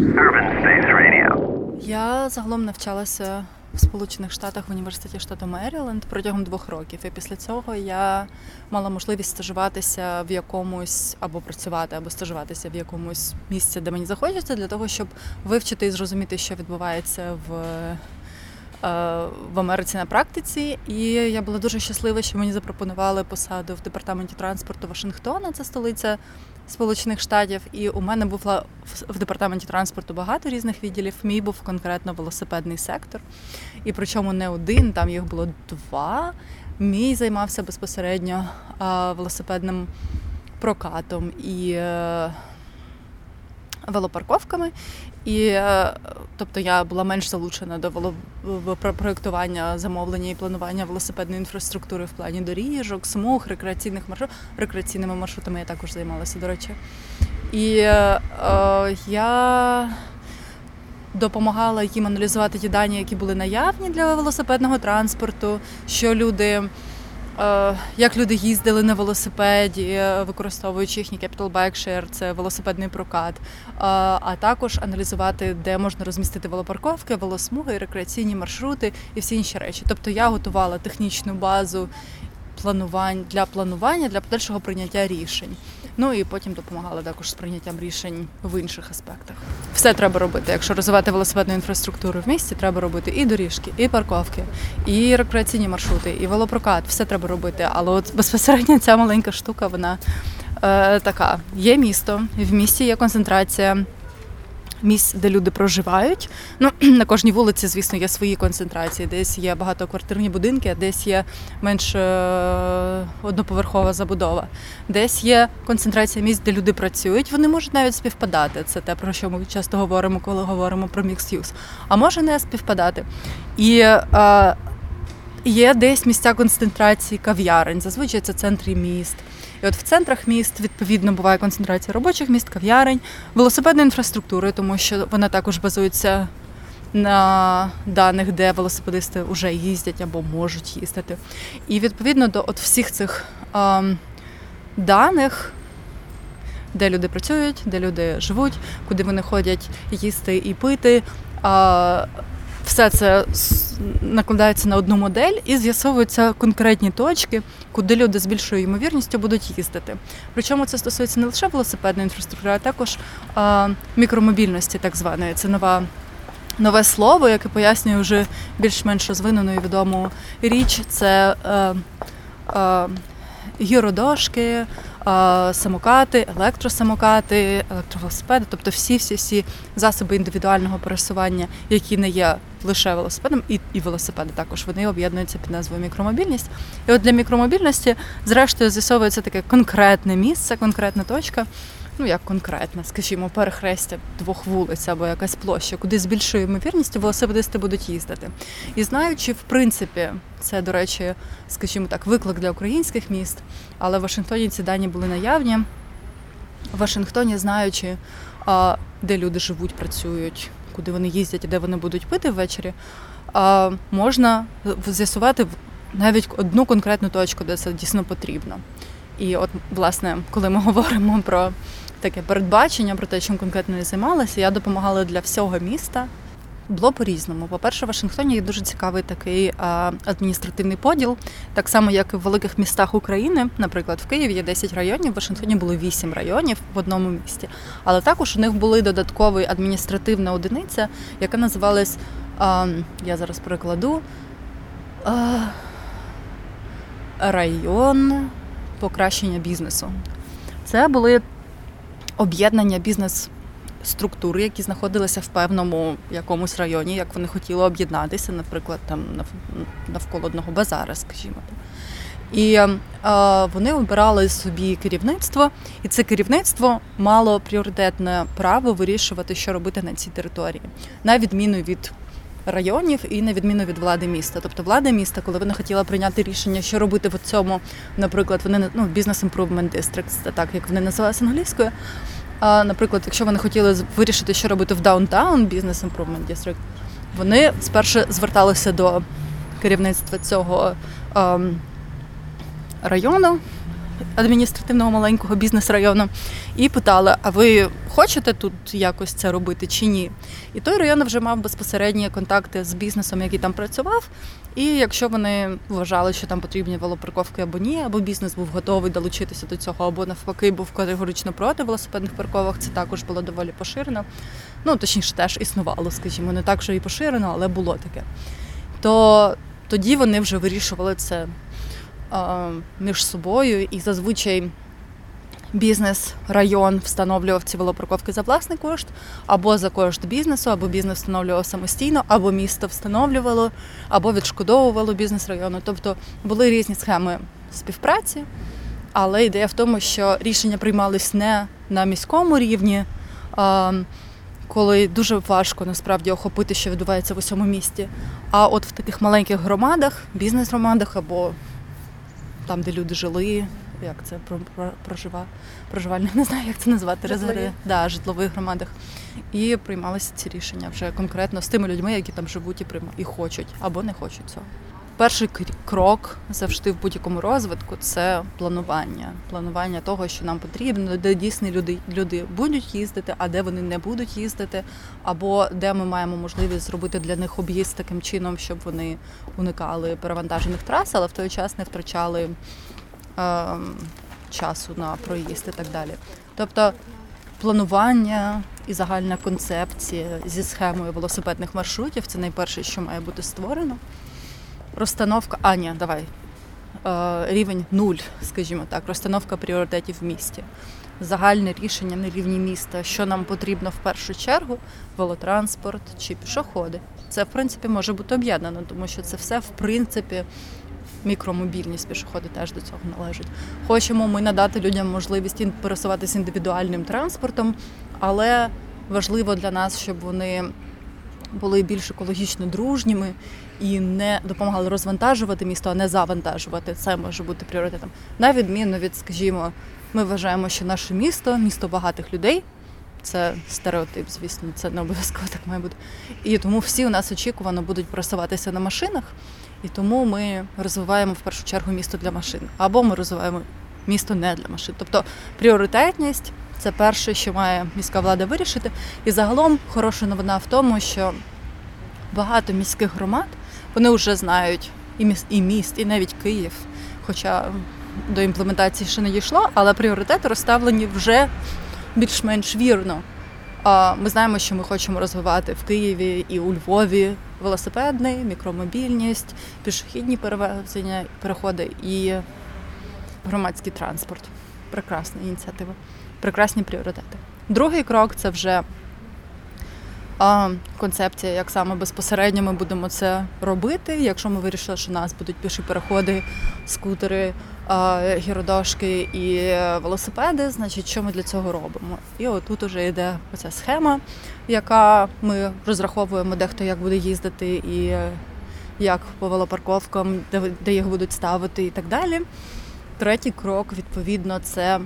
Urban States Radio. Я загалом навчалася в Сполучених Штатах в університеті штату Меріленд протягом 2 років. І після цього я мала можливість стажуватися в якомусь, або працювати, або стажуватися в якомусь місці, де мені захочеться, для того, щоб вивчити і зрозуміти, що відбувається в Америці на практиці. І я була дуже щаслива, що мені запропонували посаду в департаменті транспорту Вашингтона, це столиця Сполучених Штатів. І у мене було в департаменті транспорту багато різних відділів. Мій був конкретно велосипедний сектор. І причому не один, там їх було 2. Мій займався безпосередньо велосипедним прокатом і велопарковками. І, тобто, я була менш залучена до проєктування, замовлення і планування велосипедної інфраструктури в плані доріжок, смуг, рекреаційних маршрутів. Рекреаційними маршрутами я також займалася, до речі. І я допомагала їм аналізувати ті дані, які були наявні для велосипедного транспорту, що люди... Як люди їздили на велосипеді, використовуючи їхній Capital Bike Share, це велосипедний прокат, а також аналізувати, де можна розмістити велопарковки, велосмуги, рекреаційні маршрути і всі інші речі. Тобто я готувала технічну базу планування для подальшого прийняття рішень. Ну і потім допомагала також з прийняттям рішень в інших аспектах. Все треба робити. Якщо розвивати велосипедну інфраструктуру в місті, треба робити і доріжки, і парковки, і рекреаційні маршрути, і велопрокат. Все треба робити. Але от безпосередньо ця маленька штука, вона така. Є місто, в місті є концентрація місць, де люди проживають. Ну, на кожній вулиці, звісно, є свої концентрації. Десь є багатоквартирні будинки, а десь є менш одноповерхова забудова. Десь є концентрація місць, де люди працюють, вони можуть навіть співпадати. Це те, про що ми часто говоримо, коли говоримо про мікс-юз. А може не співпадати. І є десь місця концентрації кав'ярень. Зазвичай це центри міст. І от в центрах міст, відповідно, буває концентрація робочих міст, кав'ярень, велосипедної інфраструктури, тому що вона також базується на даних, де велосипедисти вже їздять або можуть їздити. І відповідно до от всіх цих даних, де люди працюють, де люди живуть, куди вони ходять їсти і пити, все це накладається на одну модель і з'ясовуються конкретні точки, куди люди з більшою ймовірністю будуть їздити. Причому це стосується не лише велосипедної інфраструктури, а також мікромобільності так званої. Це нове слово, яке пояснює вже більш-менш розвинену і відому річ. Це гіродошки, самокати, електросамокати, електровелосипеди, тобто всі засоби індивідуального пересування, які не є лише велосипедом, і велосипеди також, вони об'єднуються під назвою мікромобільність. І от для мікромобільності, зрештою, з'ясовується таке конкретне місце, конкретна точка, ну як конкретна, скажімо, перехрестя 2 вулиць або якась площа, куди з більшою ймовірністю велосипедисти будуть їздити. І знаючи, в принципі, це, до речі, скажімо так, виклик для українських міст, але в Вашингтоні ці дані були наявні. В Вашингтоні, знаючи, де люди живуть, працюють, куди вони їздять і де вони будуть пити ввечері, можна з'ясувати навіть одну конкретну точку, де це дійсно потрібно. І от, власне, коли ми говоримо про таке передбачення, про те, чим конкретно я займалася, я допомагала для всього міста. Було по-різному. По-перше, в Вашингтоні є дуже цікавий такий адміністративний поділ. Так само, як і в великих містах України, наприклад, в Києві є 10 районів, в Вашингтоні було 8 районів в одному місті. Але також у них були додаткові адміністративна одиниця, яка називалась, я зараз перекладу, район покращення бізнесу. Це були об'єднання бізнес-структур, які знаходилися в певному якомусь районі, як вони хотіли об'єднатися, наприклад, там навколо одного базара, скажімо так. І вони обирали собі керівництво, і це керівництво мало пріоритетне право вирішувати, що робити на цій території, на відміну від районів і на відміну від влади міста. Тобто влада міста, коли вона хотіла прийняти рішення, що робити в цьому, наприклад, вони, Business Improvement Districts, так як вони називалися англійською. Наприклад, якщо вони хотіли вирішити, що робити в Downtown Business Improvement District, вони спершу зверталися до керівництва цього району, адміністративного маленького бізнес-району і питали, а ви хочете тут якось це робити чи ні? І той район вже мав безпосередні контакти з бізнесом, який там працював, і якщо вони вважали, що там потрібні велопарковки або ні, або бізнес був готовий долучитися до цього, або навпаки був категорично проти велосипедних парковок, це також було доволі поширено. Ну, точніше, теж існувало, скажімо, не так, що і поширено, але було таке. То тоді вони вже вирішували це між собою, і зазвичай бізнес-район встановлював ці велопарковки за власний кошт, або за кошт бізнесу, або бізнес встановлював самостійно, або місто встановлювало, або відшкодовувало бізнес-району. Тобто були різні схеми співпраці, але ідея в тому, що рішення приймались не на міському рівні, коли дуже важко насправді охопити, що відбувається в усьому місті, а от в таких маленьких громадах, бізнес-громадах або там, де люди жили, як це проживальних, не знаю, як це назвати, резерви, да, житлових громадах. І приймалися ці рішення вже конкретно з тими людьми, які там живуть і хочуть або не хочуть цього. Перший крок завжди в будь-якому розвитку – це планування. Планування того, що нам потрібно, де дійсно люди будуть їздити, а де вони не будуть їздити, або де ми маємо можливість зробити для них об'їзд таким чином, щоб вони уникали перевантажених трас, але в той час не втрачали часу на проїзд і так далі. Тобто планування і загальна концепція зі схемою велосипедних маршрутів – це найперше, що має бути створено. Розстановка, рівень 0, скажімо так, розстановка пріоритетів в місті. Загальне рішення на рівні міста, що нам потрібно в першу чергу, велотранспорт чи пішоходи. Це, в принципі, може бути об'єднано, тому що це все, в принципі, мікромобільність, пішоходи теж до цього належать. Хочемо ми надати людям можливість пересуватися індивідуальним транспортом, але важливо для нас, щоб вони були більш екологічно дружніми і не допомагали розвантажувати місто, а не завантажувати. Це може бути пріоритетом. На відміну від, скажімо, ми вважаємо, що наше місто, місто багатих людей, це стереотип, звісно, це не обов'язково так має бути. І тому всі у нас очікувано будуть просуватися на машинах, і тому ми розвиваємо в першу чергу місто для машин. Або ми розвиваємо місто не для машин. Тобто пріоритетність – це перше, що має міська влада вирішити. І загалом хороша новина в тому, що багато міських громад, вони вже знають і міст, і навіть Київ, хоча до імплементації ще не дійшло, але пріоритети розставлені вже більш-менш вірно. Ми знаємо, що ми хочемо розвивати в Києві і у Львові велосипедний, мікромобільність, пішохідні перевезення, переходи і громадський транспорт. Прекрасна ініціатива, прекрасні пріоритети. Другий крок – це вже концепція, як саме безпосередньо ми будемо це робити. Якщо ми вирішили, що у нас будуть піші переходи, скутери, гіродошки і велосипеди, значить, що ми для цього робимо? І отут уже йде оця схема, яка ми розраховуємо, де хто як буде їздити і як по велопарковкам, де їх будуть ставити і так далі. Третій крок, відповідно, це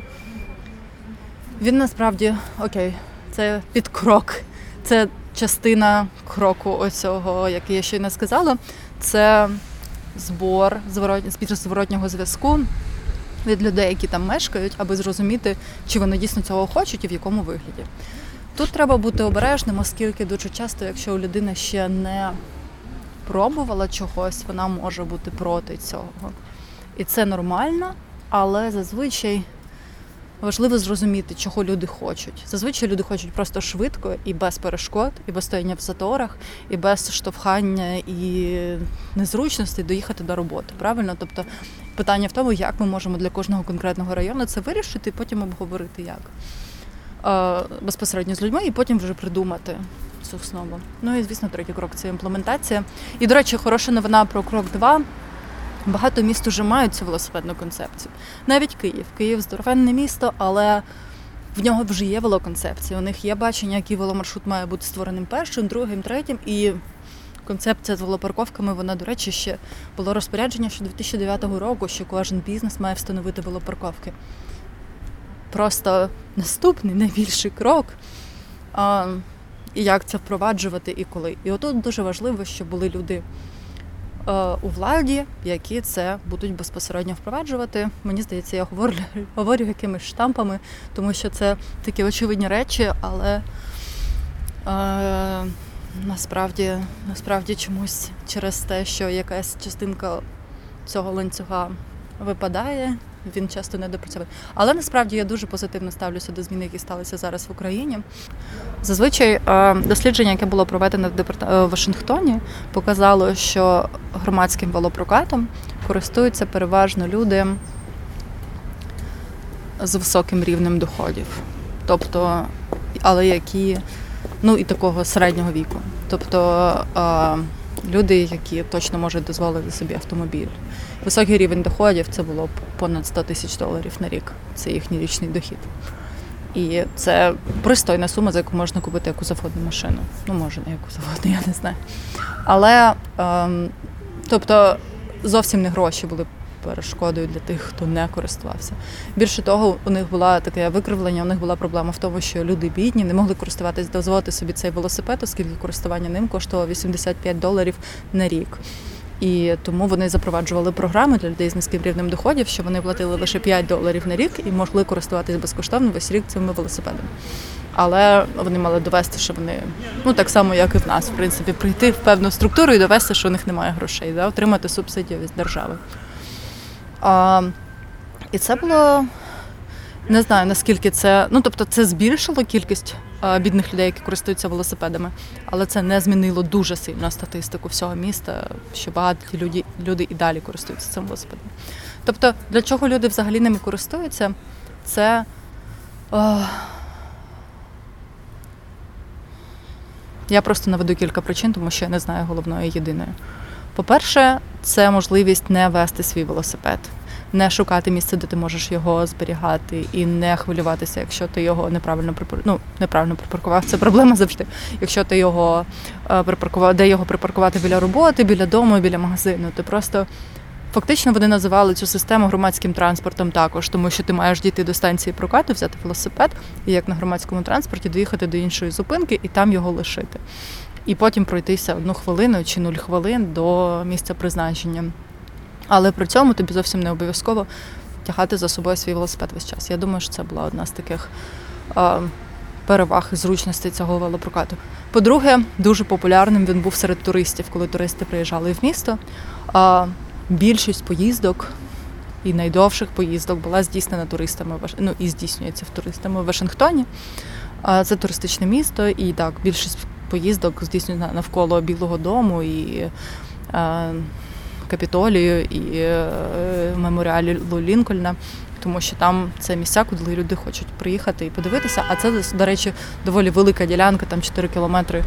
він насправді, це підкрок. Це частина кроку оцього, який я щойно сказала. Це збір зворотнього зв'язку від людей, які там мешкають, аби зрозуміти, чи вони дійсно цього хочуть і в якому вигляді. Тут треба бути обережним, оскільки дуже часто, якщо людина ще не пробувала чогось, вона може бути проти цього. І це нормально, але зазвичай важливо зрозуміти, чого люди хочуть. Зазвичай люди хочуть просто швидко і без перешкод, і без стояння в заторах, і без штовхання і незручностей доїхати до роботи, правильно? Тобто питання в тому, як ми можемо для кожного конкретного району це вирішити і потім обговорити як. Безпосередньо з людьми і потім вже придумати цю основу. Ну і, звісно, третій крок – це імплементація. І, до речі, хороша новина про крок 2 – багато міст вже мають цю велосипедну концепцію. Навіть Київ. Київ – здоровенне місто, але в нього вже є велоконцепція. У них є бачення, який веломаршрут має бути створеним першим, другим, третім. І концепція з велопарковками, вона, до речі, ще було розпорядження, що 2009 року, що кожен бізнес має встановити велопарковки. Просто наступний найбільший крок – і як це впроваджувати і коли. І отут дуже важливо, щоб були люди у владі, які це будуть безпосередньо впроваджувати. Мені здається, я говорю якимись штампами, тому що це такі очевидні речі, але насправді чомусь через те, що якась частинка цього ланцюга випадає, він часто недопрацьовує. Але насправді я дуже позитивно ставлюся до змін, які сталися зараз в Україні. Зазвичай дослідження, яке було проведено в Вашингтоні, показало, що громадським велопрокатом користуються переважно люди з високим рівнем доходів, тобто, але які, ну і такого середнього віку, тобто люди, які точно можуть дозволити собі автомобіль. Високий рівень доходів – це було понад $100 тисяч на рік. Це їхній річний дохід. І це пристойна сума, за яку можна купити яку завгодну машину. Ну, може, не яку завгодну, я не знаю. Але, тобто, зовсім не гроші були перешкодою для тих, хто не користувався. Більше того, у них було таке викривлення, у них була проблема в тому, що люди бідні, не могли користуватися, дозволити собі цей велосипед, оскільки користування ним коштувало $85 на рік. І тому вони запроваджували програми для людей з низьким рівнем доходів, що вони платили лише $5 на рік і могли користуватися безкоштовно весь рік цими велосипедами. Але вони мали довести, що вони, ну так само, як і в нас, в принципі, прийти в певну структуру і довести, що у них немає грошей, да, отримати субсидію від держави. І це було, не знаю, наскільки це, ну тобто це збільшило кількість бідних людей, які користуються велосипедами, але це не змінило дуже сильно статистику всього міста, що багато люди і далі користуються цим велосипедом. Тобто, для чого люди взагалі ними користуються, це, я просто наведу кілька причин, тому що я не знаю головної єдиної. По-перше, це можливість не вести свій велосипед, не шукати місце, де ти можеш його зберігати, і не хвилюватися, якщо ти його неправильно припаркував. Це проблема завжди. Якщо ти його припаркував, де його припаркувати біля роботи, біля дому, біля магазину, ти просто фактично вони називали цю систему громадським транспортом також, тому що ти маєш дійти до станції прокату, взяти велосипед і як на громадському транспорті доїхати до іншої зупинки і там його лишити. І потім пройтися 1 хвилину чи 0 хвилин до місця призначення. Але при цьому тобі зовсім не обов'язково тягати за собою свій велосипед весь час. Я думаю, що це була одна з таких переваг і зручностей цього велопрокату. По-друге, дуже популярним він був серед туристів, коли туристи приїжджали в місто. Більшість поїздок і найдовших поїздок була здійснена туристами, ну і здійснюється туристами в Вашингтоні. Це туристичне місто, і так, більшість поїздок здійснюється навколо Білого дому і Капітолію, і меморіалу Лінкольна, тому що там це місця, куди люди хочуть приїхати і подивитися. А це, до речі, доволі велика ділянка, там 4 кілометри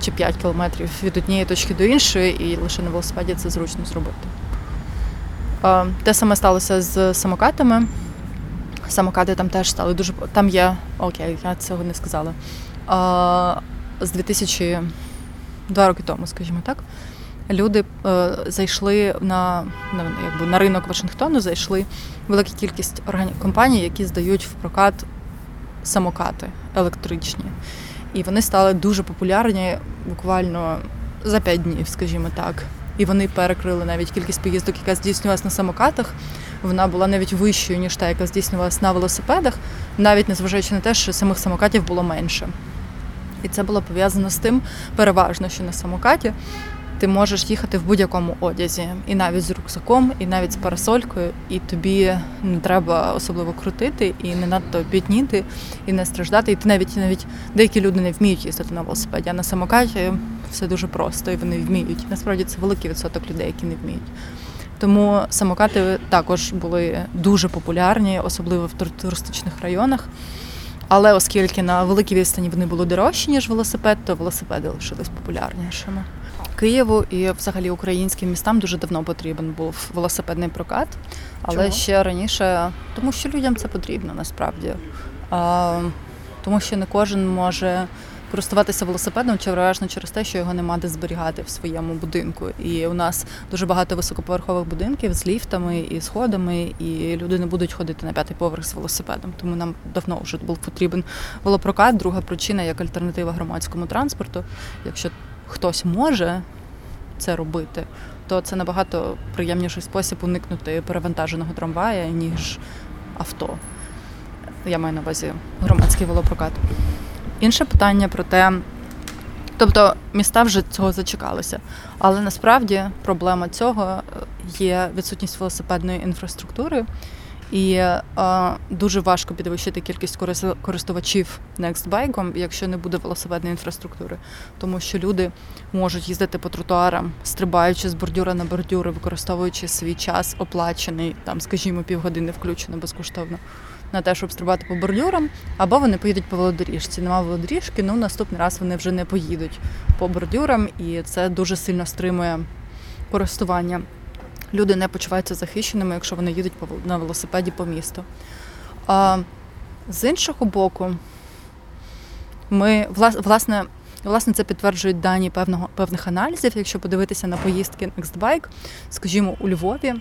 чи 5 кілометрів від однієї точки до іншої, і лише на велосипеді це зручно зробити. Те саме сталося з самокатами. Самокати там теж стали дуже... Там є... Окей, я цього не сказала. З 2 роки тому, скажімо так, люди зайшли на ринок Вашингтону, зайшли велика кількість компаній, які здають в прокат самокати електричні. І вони стали дуже популярні буквально за 5 днів, скажімо так. І вони перекрили навіть кількість поїздок, яка здійснювалася на самокатах. Вона була навіть вищою, ніж та, яка здійснювалася на велосипедах, навіть незважаючи на те, що самих самокатів було менше. І це було пов'язано з тим, переважно, що на самокаті ти можеш їхати в будь-якому одязі, і навіть з рюкзаком, і навіть з парасолькою, і тобі не треба особливо крутити, і не надто бідніти, і не страждати. І ти навіть деякі люди не вміють їздити на велосипеді, а на самокаті все дуже просто, і вони вміють. Насправді це великий відсоток людей, які не вміють. Тому самокати також були дуже популярні, особливо в туристичних районах. Але оскільки на великій відстані вони були дорожчі, ніж велосипед, то велосипеди лишились популярнішими. Києву і взагалі українським містам дуже давно потрібен був велосипедний прокат. Але чому? Ще раніше, тому що людям це потрібно насправді. Тому що не кожен може користуватися велосипедом переважно через те, що його нема де зберігати в своєму будинку. І у нас дуже багато високоповерхових будинків з ліфтами і сходами, і люди не будуть ходити на 5-й поверх з велосипедом. Тому нам давно вже був потрібен велопрокат. Друга причина як альтернатива громадському транспорту. Якщо хтось може, це робити, то це набагато приємніший спосіб уникнути перевантаженого трамвая, ніж авто. Я маю на увазі громадський велопрокат. Інше питання про те, тобто міста вже цього зачекалися, але насправді проблема цього є відсутність велосипедної інфраструктури, і дуже важко підвищити кількість користувачів Nextbike, якщо не буде велосипедної інфраструктури. Тому що люди можуть їздити по тротуарам, стрибаючи з бордюра на бордюри, використовуючи свій час оплачений, там, скажімо, півгодини включено безкоштовно, на те, щоб стрибати по бордюрам, або вони поїдуть по велодоріжці. Нема велодоріжки, ну наступний раз вони вже не поїдуть по бордюрам, і це дуже сильно стримує користування. Люди не почуваються захищеними, якщо вони їдуть на велосипеді по місту. А з іншого боку, власне, це підтверджують дані певних аналізів. Якщо подивитися на поїздки Nextbike, скажімо, у Львові,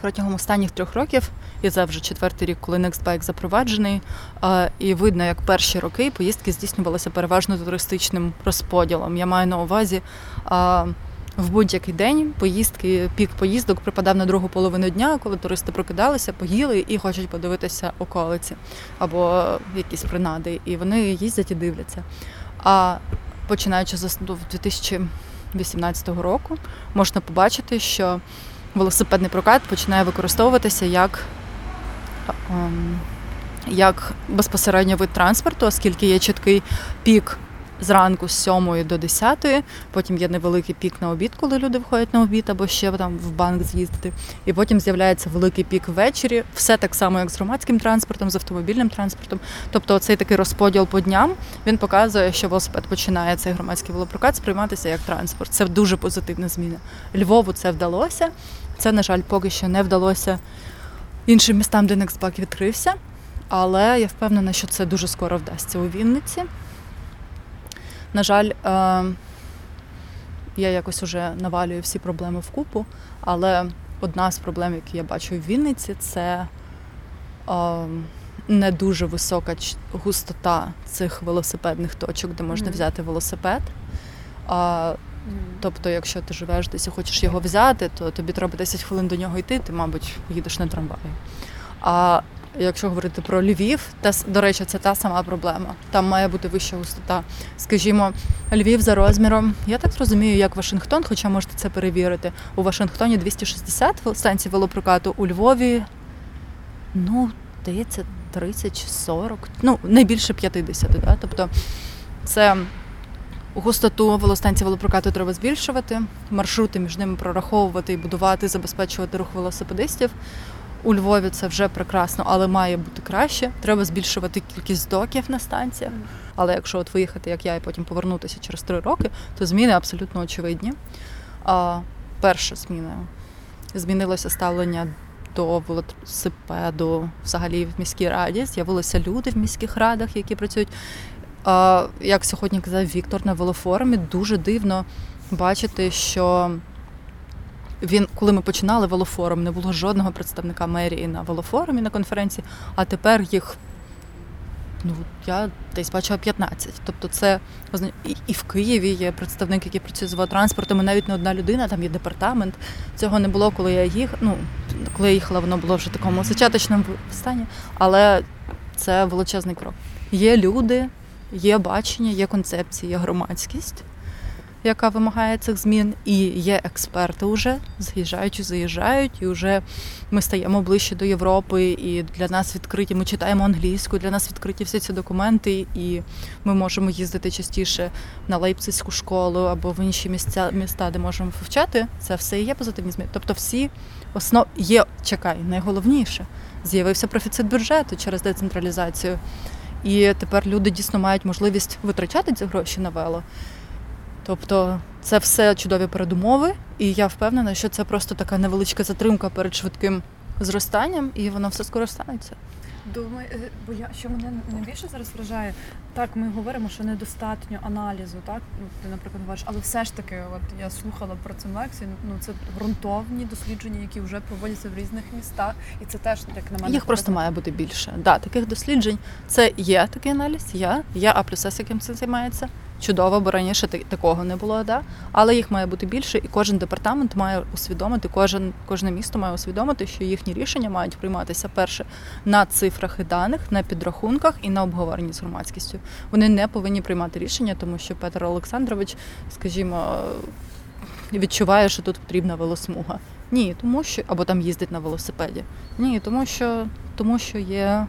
протягом останніх 3 років, і це вже 4-й рік, коли Nextbike запроваджений, і видно, як перші роки поїздки здійснювалися переважно туристичним розподілом. Я маю на увазі, в будь-який день поїздки, пік поїздок припадав на другу половину дня, коли туристи прокидалися, поїли і хочуть подивитися околиці або якісь принади, і вони їздять і дивляться. А починаючи з 2018 року, можна побачити, що велосипедний прокат починає використовуватися як безпосередньо вид транспорту, оскільки є чіткий пік зранку з 7 до 10, потім є невеликий пік на обід, коли люди виходять на обід або ще там в банк з'їздити, і потім з'являється великий пік ввечері, все так само, як з громадським транспортом, з автомобільним транспортом. Тобто цей такий розподіл по дням, він показує, що велосипед починає, цей громадський велопрокат, сприйматися як транспорт. Це дуже позитивна зміна. Львову це вдалося, це, на жаль, поки що не вдалося іншим містам, де Nextbike відкрився, але я впевнена, що це дуже скоро вдасться у Вінниці. На жаль, я якось уже навалюю всі проблеми вкупу, але одна з проблем, які я бачу в Вінниці, це не дуже висока густота цих велосипедних точок, де можна взяти велосипед. Тобто, якщо ти живеш десь і хочеш його взяти, то тобі треба 10 хвилин до нього йти, ти, мабуть, їдеш на трамваї. А якщо говорити про Львів, до речі, це та сама проблема. Там має бути вища густота. Скажімо, Львів за розміром, я так розумію, як Вашингтон, хоча можете це перевірити. У Вашингтоні 260 станцій велопрокату, у Львові, ну, здається, 30 чи 40, ну, не більше 50, да? Тобто це густоту велостанцій велопрокату треба збільшувати, маршрути між ними прораховувати і будувати, забезпечувати рух велосипедистів. У Львові це вже прекрасно, але має бути краще. Треба збільшувати кількість доків на станціях. Але якщо от виїхати, як я, і потім повернутися через 3 роки, то зміни абсолютно очевидні. Перша зміна. Змінилося ставлення до велосипеду взагалі в міській раді. З'явилися люди в міських радах, які працюють. Як сьогодні казав Віктор на велофорумі, дуже дивно бачити, що коли ми починали велофорум, не було жодного представника мерії на велофорумі, на конференції, а тепер їх, ну, я десь бачила 15. Тобто це, і в Києві є представник, який працює з велотранспортом, і навіть не одна людина, там є департамент. Цього не було, коли я їхала, ну, коли я їхала, воно було вже в такому зачаточному стані, але це величезний крок. Є люди, є бачення, є концепції, є громадськість, яка вимагає цих змін, і є експерти вже, з'їжджають і заїжджають, і вже ми стаємо ближче до Європи, і для нас відкриті, ми читаємо англійську, для нас відкриті всі ці документи, і ми можемо їздити частіше на Лейпцизьку школу або в інші міста, де можемо вивчати. Це все і є позитивні зміни. Тобто всі є, чекай, найголовніше, з'явився профіцит бюджету через децентралізацію, і тепер люди дійсно мають можливість витрачати ці гроші на вело. Тобто це все чудові передумови, і я впевнена, що це просто така невеличка затримка перед швидким зростанням, і воно все скоро станеться. Думаю, бо що мене найбільше зараз вражає, Так, ми говоримо, що недостатньо аналізу, так? Ти, наприклад, говориш, але все ж таки, от я слухала про це лекцію, це ґрунтовні дослідження, які вже проводяться в різних містах, і це теж, як на мене... Їх просто має бути більше. Да, таких досліджень. це є такий аналіз, є А+С, яким це займається. Чудово, бо раніше такого не було, да? Але їх має бути більше, і кожен департамент має усвідомити, кожне місто має усвідомити, що їхні рішення мають прийматися перше на цифрах і даних, на підрахунках і на обговоренні з громадськістю. Вони не повинні приймати рішення, тому що Петр Олександрович, скажімо, відчуває, що тут потрібна велосмуга. Ні, тому що... Або там їздить на велосипеді. Ні, тому що є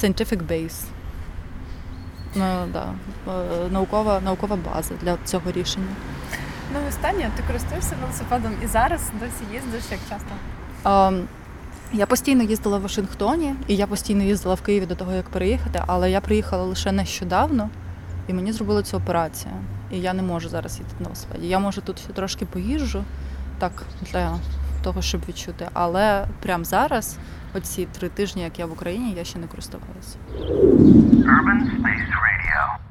scientific base. Наукова база для цього рішення. Останнє, ти користуєшся велосипедом і зараз досі їздиш, як часто? Я постійно їздила в Вашингтоні, і я постійно їздила в Києві до того, як переїхати, але я приїхала лише нещодавно, і мені зробили цю операцію. І я не можу зараз їздити на велосипеді. Я, може, тут трошки поїжджу, так, для того, щоб відчути, але прямо зараз, оці 3 тижні, як я в Україні, я ще не користувалася. Urban States Radio.